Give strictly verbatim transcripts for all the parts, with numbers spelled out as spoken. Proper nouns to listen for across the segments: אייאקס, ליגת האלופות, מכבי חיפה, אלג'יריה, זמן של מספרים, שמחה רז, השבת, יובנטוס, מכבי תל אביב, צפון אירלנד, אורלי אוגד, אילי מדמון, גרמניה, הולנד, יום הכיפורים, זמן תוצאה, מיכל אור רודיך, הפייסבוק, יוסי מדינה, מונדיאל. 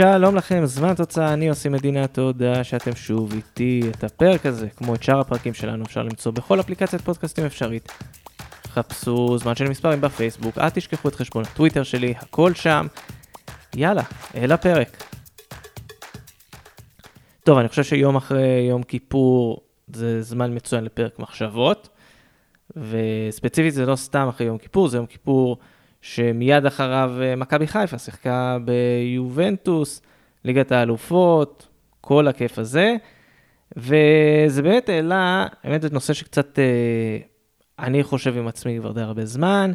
שלום לכם, זמן תוצאה, אני יוסי מדינה, תודה שאתם שוב איתי. את הפרק הזה, כמו את שאר הפרקים שלנו, אפשר למצוא בכל אפליקציית פודקאסטים אפשרית. חפשו זמן של מספרים בפייסבוק, אל תשכחו את חשבון הטוויטר שלי, הכל שם. יאללה, אל הפרק. טוב, אני חושב שיום אחרי יום כיפור זה זמן מצוין לפרק מחשבות, וספציפית זה לא סתם אחרי יום כיפור, זה יום כיפור שמיד אחריו מכבי חיפה שיחקה ביובנטוס, ליגת האלופות, כל הכיף הזה, וזה באמת העלה, באמת זה נושא שקצת אני חושב עם עצמי כבר די הרבה זמן,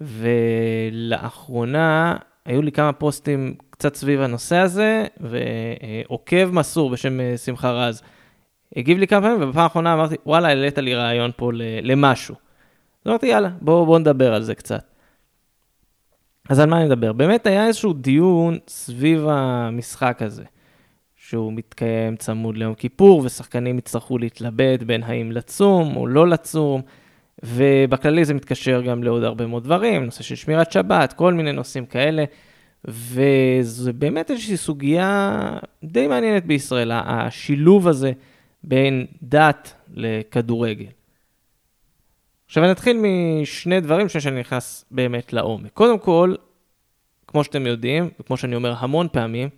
ולאחרונה היו לי כמה פוסטים קצת סביב הנושא הזה, ועוקב מסור בשם שמחה רז הגיב לי כמה פעמים, ובפעם האחרונה אמרתי, וואלה, העלית לי רעיון פה למשהו. אז אמרתי, יאללה, בואו בוא נדבר על זה קצת. אז על מה אני מדבר? באמת היה איזשהו דיון סביב המשחק הזה, שהוא מתקיים צמוד ליום כיפור, ושחקנים יצטרכו להתלבט בין האם לצום או לא לצום, ובכללי זה מתקשר גם לעוד הרבה מאוד דברים, נושא של שמירת שבת, כל מיני נושאים כאלה, וזה באמת איזושהי סוגיה די מעניינת בישראל, השילוב הזה בין דת לכדורגל. עכשיו נתחיל משני דברים שאני נכנס באמת לעומק. קודם כל, כמו שאתם יודעים, וכמו שאני אומר המון פעמים,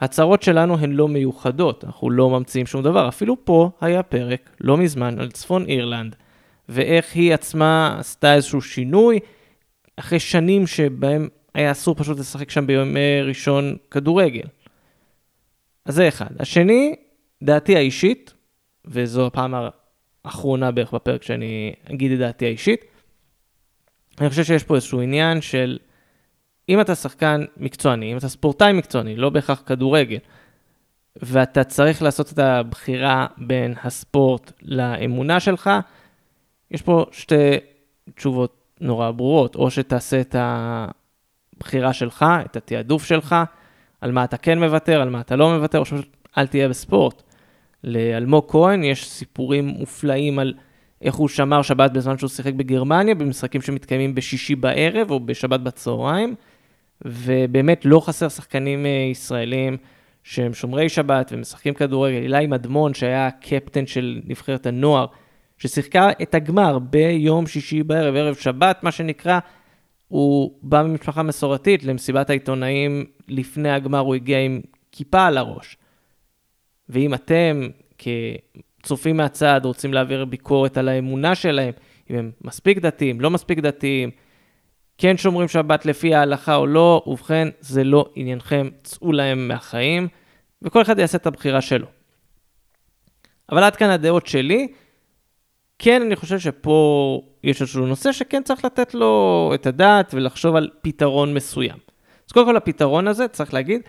הצרות שלנו הן לא מיוחדות, אנחנו לא ממציאים שום דבר. אפילו פה היה פרק לא מזמן על צפון אירלנד, ואיך היא עצמה עשתה איזשהו שינוי, אחרי שנים שבהם היה אסור פשוט לשחק שם ביום ראשון כדורגל. אז זה אחד. השני, דעתי האישית, וזו הפעם האחרונה בערך בפרק שאני אגיד את דעתי האישית, אני חושב שיש פה איזשהו עניין של, אם אתה שחקן מקצועני, אם אתה ספורטאי מקצועני, לא בהכרח כדורגל, ואתה צריך לעשות את הבחירה בין הספורט לאמונה שלך, יש פה שתי תשובות נורא ברורות, או שתעשה את הבחירה שלך, את התיעדוף שלך, על מה אתה כן מוותר, על מה אתה לא מוותר, או שאל תהיה בספורט. לאלמוג כהן יש סיפורים מופלאים על איך הוא שמר שבת בזמן שהוא שיחק בגרמניה, במשחקים שמתקיימים בשישי בערב או בשבת בצהריים, ובאמת לא חסר שחקנים ישראלים שהם שומרי שבת ומשחקים כדורגל. אילי מדמון שהיה הקפטן של נבחרת הנוער, ששיחקה את הגמר ביום שישי בערב, ערב שבת, מה שנקרא, הוא בא ממשפחה מסורתית, למסיבת העיתונאים לפני הגמר הוא הגיע עם כיפה על הראש. ואם אתם כצופים מהצד רוצים להעביר ביקורת על האמונה שלהם, אם הם מספיק דתיים, לא מספיק דתיים, כן שומרים שבת לפי ההלכה או לא, ובכן זה לא עניינכם, צאו להם מהחיים, וכל אחד יעשה את הבחירה שלו. אבל עד כאן הדעות שלי, כן, אני חושב שפה יש איזשהו נושא שכן צריך לתת לו את הדעת ולחשוב על פתרון מסוים. אז קודם כל הפתרון הזה, צריך להגיד,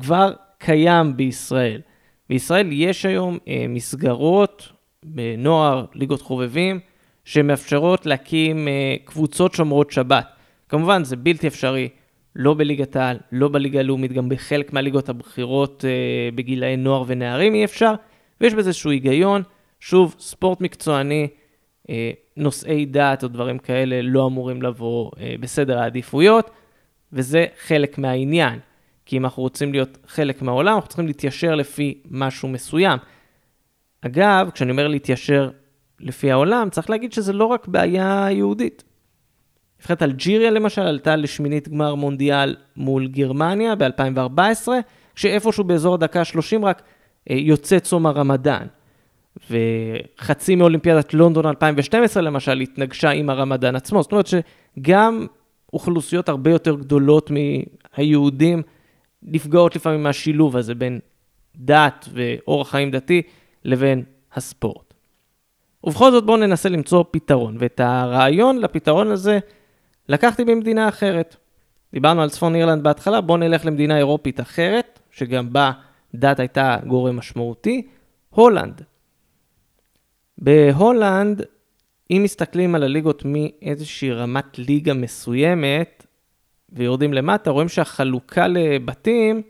כבר קיים בישראל. בישראל יש היום אה, מסגרות בנוער, ליגות חובבים, שמאפשרות להקים אה, קבוצות שומרות שבת. כמובן זה בלתי אפשרי, לא בליגת העל, לא בליגה הלאומית, גם בחלק מהליגות הבכירות אה, בגילאי נוער ונערים אי אפשר, ויש בזה שהוא היגיון, שוב, ספורט מקצועני, נושאי דת או דברים כאלה לא אמורים לבוא בסדר העדיפויות, וזה חלק מהעניין. כי אם אנחנו רוצים להיות חלק מהעולם, אנחנו צריכים להתיישר לפי משהו מסוים. אגב, כשאני אומר להתיישר לפי העולם, צריך להגיד שזה לא רק בעיה יהודית. נבחרת אלג'יריה למשל, עלתה לשמינית גמר מונדיאל מול גרמניה ב-אלפיים וארבע עשרה, כשאיפשהו באזור הדקה שלושים רק יוצא צום הרמדאן. וחצי מאולימפיאדת לונדון אלפיים ושתים עשרה למשל התנגשה עם הרמדאן עצמו. זאת אומרת שגם אוכלוסיות הרבה יותר גדולות מהיהודים נפגעות לפעמים מהשילוב הזה בין דת ואורח חיים דתי לבין הספורט. ובכל זאת בואו ננסה למצוא פתרון, ואת הרעיון לפתרון הזה לקחתי במדינה אחרת. דיברנו על צפון אירלנד בהתחלה, בואו נלך למדינה אירופית אחרת, שגם בה דת הייתה גורם משמעותי, הולנד. בהולנד, אם מסתכלים על הליגות מאיזושהי רמת ליגה מסוימת, ויורדים למטה, רואים שהחלוקה לבתים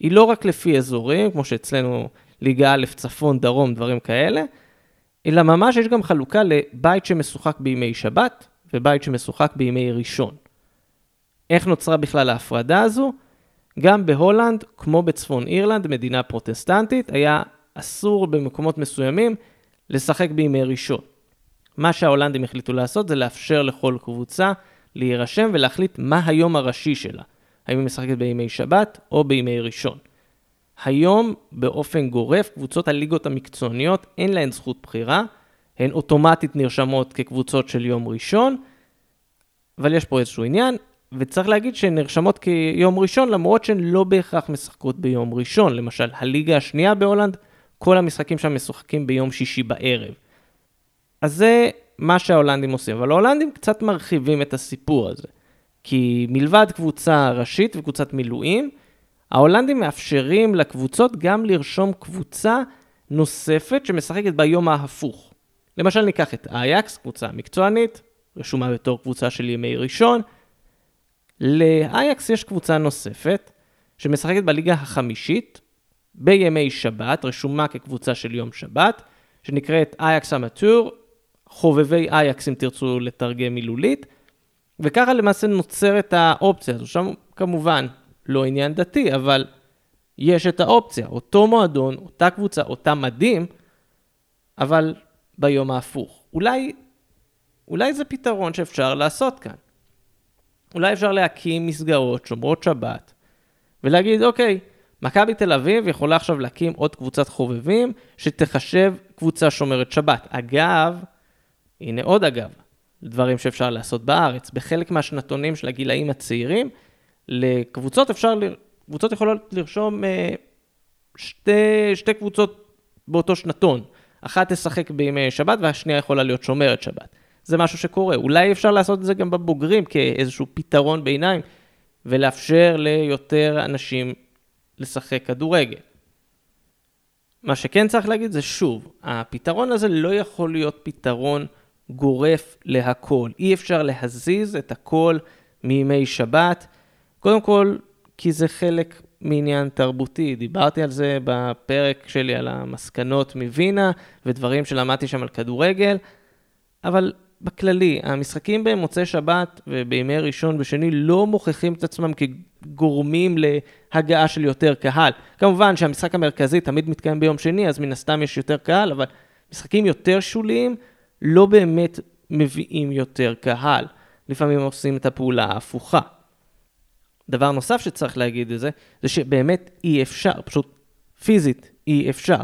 היא לא רק לפי אזורים, כמו שאצלנו ליגה א' צפון, דרום, דברים כאלה, אלא ממש יש גם חלוקה לבית שמשוחק בימי שבת, ובית שמשוחק בימי ראשון. איך נוצרה בכלל ההפרדה הזו? גם בהולנד, כמו בצפון אירלנד, מדינה פרוטסטנטית, היה אסור במקומות מסוימים לשחק בימי ראשון. מה שההולנדים החליטו לעשות זה לאפשר לכל קבוצה להירשם ולהחליט מה היום הראשי שלה. האם היא משחקת בימי שבת או בימי ראשון. היום באופן גורף קבוצות הליגות המקצועניות אין להן זכות בחירה, הן אוטומטית נרשמות כקבוצות של יום ראשון, אבל יש פה איזשהו עניין, וצריך להגיד שהן נרשמות כיום ראשון, למרות שהן לא בהכרח משחקות ביום ראשון. למשל, הליגה השנייה בהולנד, כל המשחקים שם משוחקים ביום שישי בערב. אז זה מה שההולנדים עושים, אבל ההולנדים קצת מרחיבים את הסיפור הזה, כי מלבד קבוצה ראשית וקבוצת מילואים, ההולנדים מאפשרים לקבוצות גם לרשום קבוצה נוספת שמשחקת ביום ההפוך. למשל ניקח את אייאקס, קבוצה מקצוענית, רשומה בתור קבוצה של ימי ראשון. לאייאקס יש קבוצה נוספת שמשחקת בליגה החמישית, בימי שבת, רשומה כקבוצה של יום שבת, שנקראת אייאקס אמטור, חובבי אייאקס אם תרצו לתרגם מילולית, וככה למעשה נוצרת האופציה הזו, שם כמובן לא עניין דתי, אבל יש את האופציה, אותו מועדון, אותה קבוצה, אותה מדים, אבל ביום ההפוך. אולי, אולי זה פתרון שאפשר לעשות כאן. אולי אפשר להקים מסגרות שומרות שבת, ולהגיד, אוקיי, מכבי תל אביב יכולה עכשיו להקים עוד קבוצת חובבים, שתחשב קבוצה שומרת שבת. אגב, הנה עוד אגב, דברים שאפשר לעשות בארץ, בחלק מהשנתונים של הגילאים הצעירים, לקבוצות אפשר, קבוצות יכולות לרשום שתי, שתי קבוצות באותו שנתון. אחת תשחק בימי שבת והשנייה יכולה להיות שומרת שבת. זה משהו שקורה. אולי אפשר לעשות את זה גם בבוגרים כאיזשהו פתרון ביניים, ולאפשר ליותר אנשים לשחק כדורגל. מה שכן צריך להגיד זה שוב, הפתרון הזה לא יכול להיות פתרון גורף להכל. אי אפשר להזיז את הכל מימי שבת, קודם כל, כי זה חלק מעניין תרבותי. דיברתי על זה בפרק שלי על המסקנות מווינה, ודברים שלמדתי שם על כדורגל, אבל בכללי, המשחקים במוצאי שבת ובימי ראשון ושני לא מוכיחים את עצמם כגורמים להגעה של יותר קהל. כמובן שהמשחק המרכזי תמיד מתקיים ביום שני, אז מן הסתם יש יותר קהל, אבל משחקים יותר שוליים לא באמת מביאים יותר קהל. לפעמים עושים את הפעולה ההפוכה. דבר נוסף שצריך להגיד את זה, זה שבאמת אי אפשר, פשוט פיזית אי אפשר.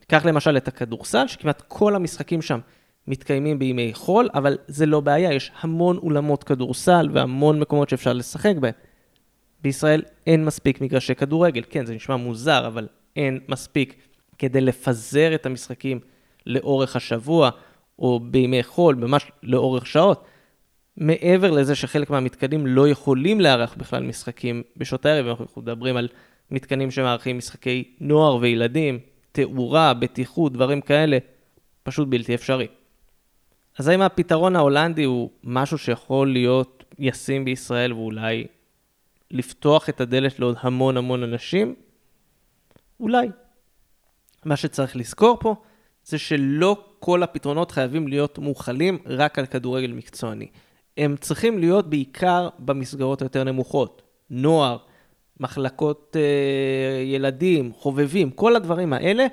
ניקח למשל את הכדורסל, שכמעט כל המשחקים שם מתקיימים בימי חול, אבל זה לא בעיה, יש המון אולמות כדורסל והמון מקומות שאפשר לשחק בהם. בישראל אין מספיק מגרשי כדורגל, כן, זה נשמע מוזר, אבל אין מספיק כדי לפזר את המשחקים לאורך השבוע, או בימי חול, ממש לאורך שעות. מעבר לזה שחלק מהמתקנים לא יכולים לערוך בכלל משחקים בשעות הערב, אנחנו מדברים על מתקנים שמערכים משחקי נוער וילדים, תאורה, בטיחות, דברים כאלה, פשוט בלתי אפשרי. אז האם הפתרון ההולנדי הוא משהו שיכול להיות ישים בישראל, ואולי לפתוח את הדלת לעוד המון המון אנשים? אולי. מה שצריך לזכור פה, זה שלא כל הפתרונות חייבים להיות מוחלים רק על כדורגל מקצועני. הם צריכים להיות בעיקר במסגרות היותר נמוכות, נוער, מחלקות אה, ילדים, חובבים, כל הדברים האלה,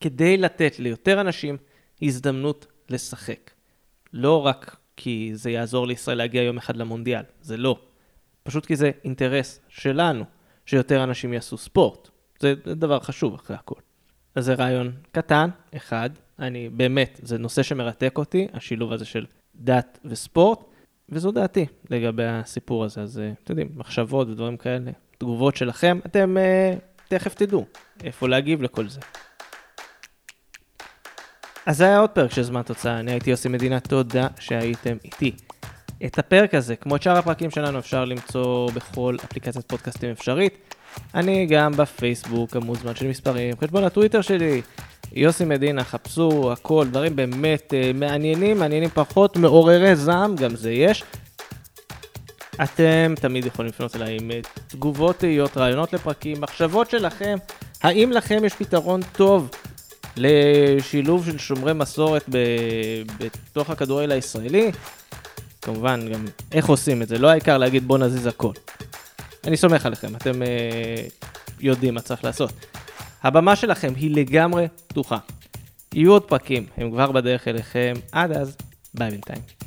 כדי לתת ליותר אנשים הזדמנות לשחק. לא רק כי זה יעזור לישראל להגיע יום אחד למונדיאל, זה לא. פשוט כי זה אינטרס שלנו, שיותר אנשים יעשו ספורט. זה דבר חשוב אחרי הכל. אז זה רעיון קטן, אחד, אני באמת, זה נושא שמרתק אותי, השילוב הזה של דת וספורט, וזו דעתי לגבי הסיפור הזה, אז אתם יודעים, מחשבות ודברים כאלה, תגובות שלכם, אתם אה, תכף תדעו איפה להגיב לכל זה. אז זה היה עוד פרק של זמן תוצאה, אני הייתי יוסי מדינה, תודה שהייתם איתי. את הפרק הזה, כמו את שאר הפרקים שלנו, אפשר למצוא בכל אפליקציית פודקאסטים אפשרית, אני גם בפייסבוק, עמוד זמן של מספרים, חשבון הטוויטר שלי, יוסי מדינה, חפשו הכל, דברים באמת מעניינים, מעניינים פחות, מעוררי זעם, גם זה יש. אתם תמיד יכולים לפנות אליי עם תגובות, תהיות, רעיונות לפרקים, מחשבות שלכם, האם לכם יש פתרון טוב לשילוב של שומרי מסורת ב... בתוך הכדורגל הישראלי? כמובן, גם איך עושים את זה, לא העיקר להגיד בוא נזיז הכל. אני סומך עליכם, אתם יודעים מה צריך לעשות. הבמה שלכם היא לגמרי פתוחה. יהיו עוד פרקים, הם כבר בדרך אליכם. עד אז, ביי בינתיים.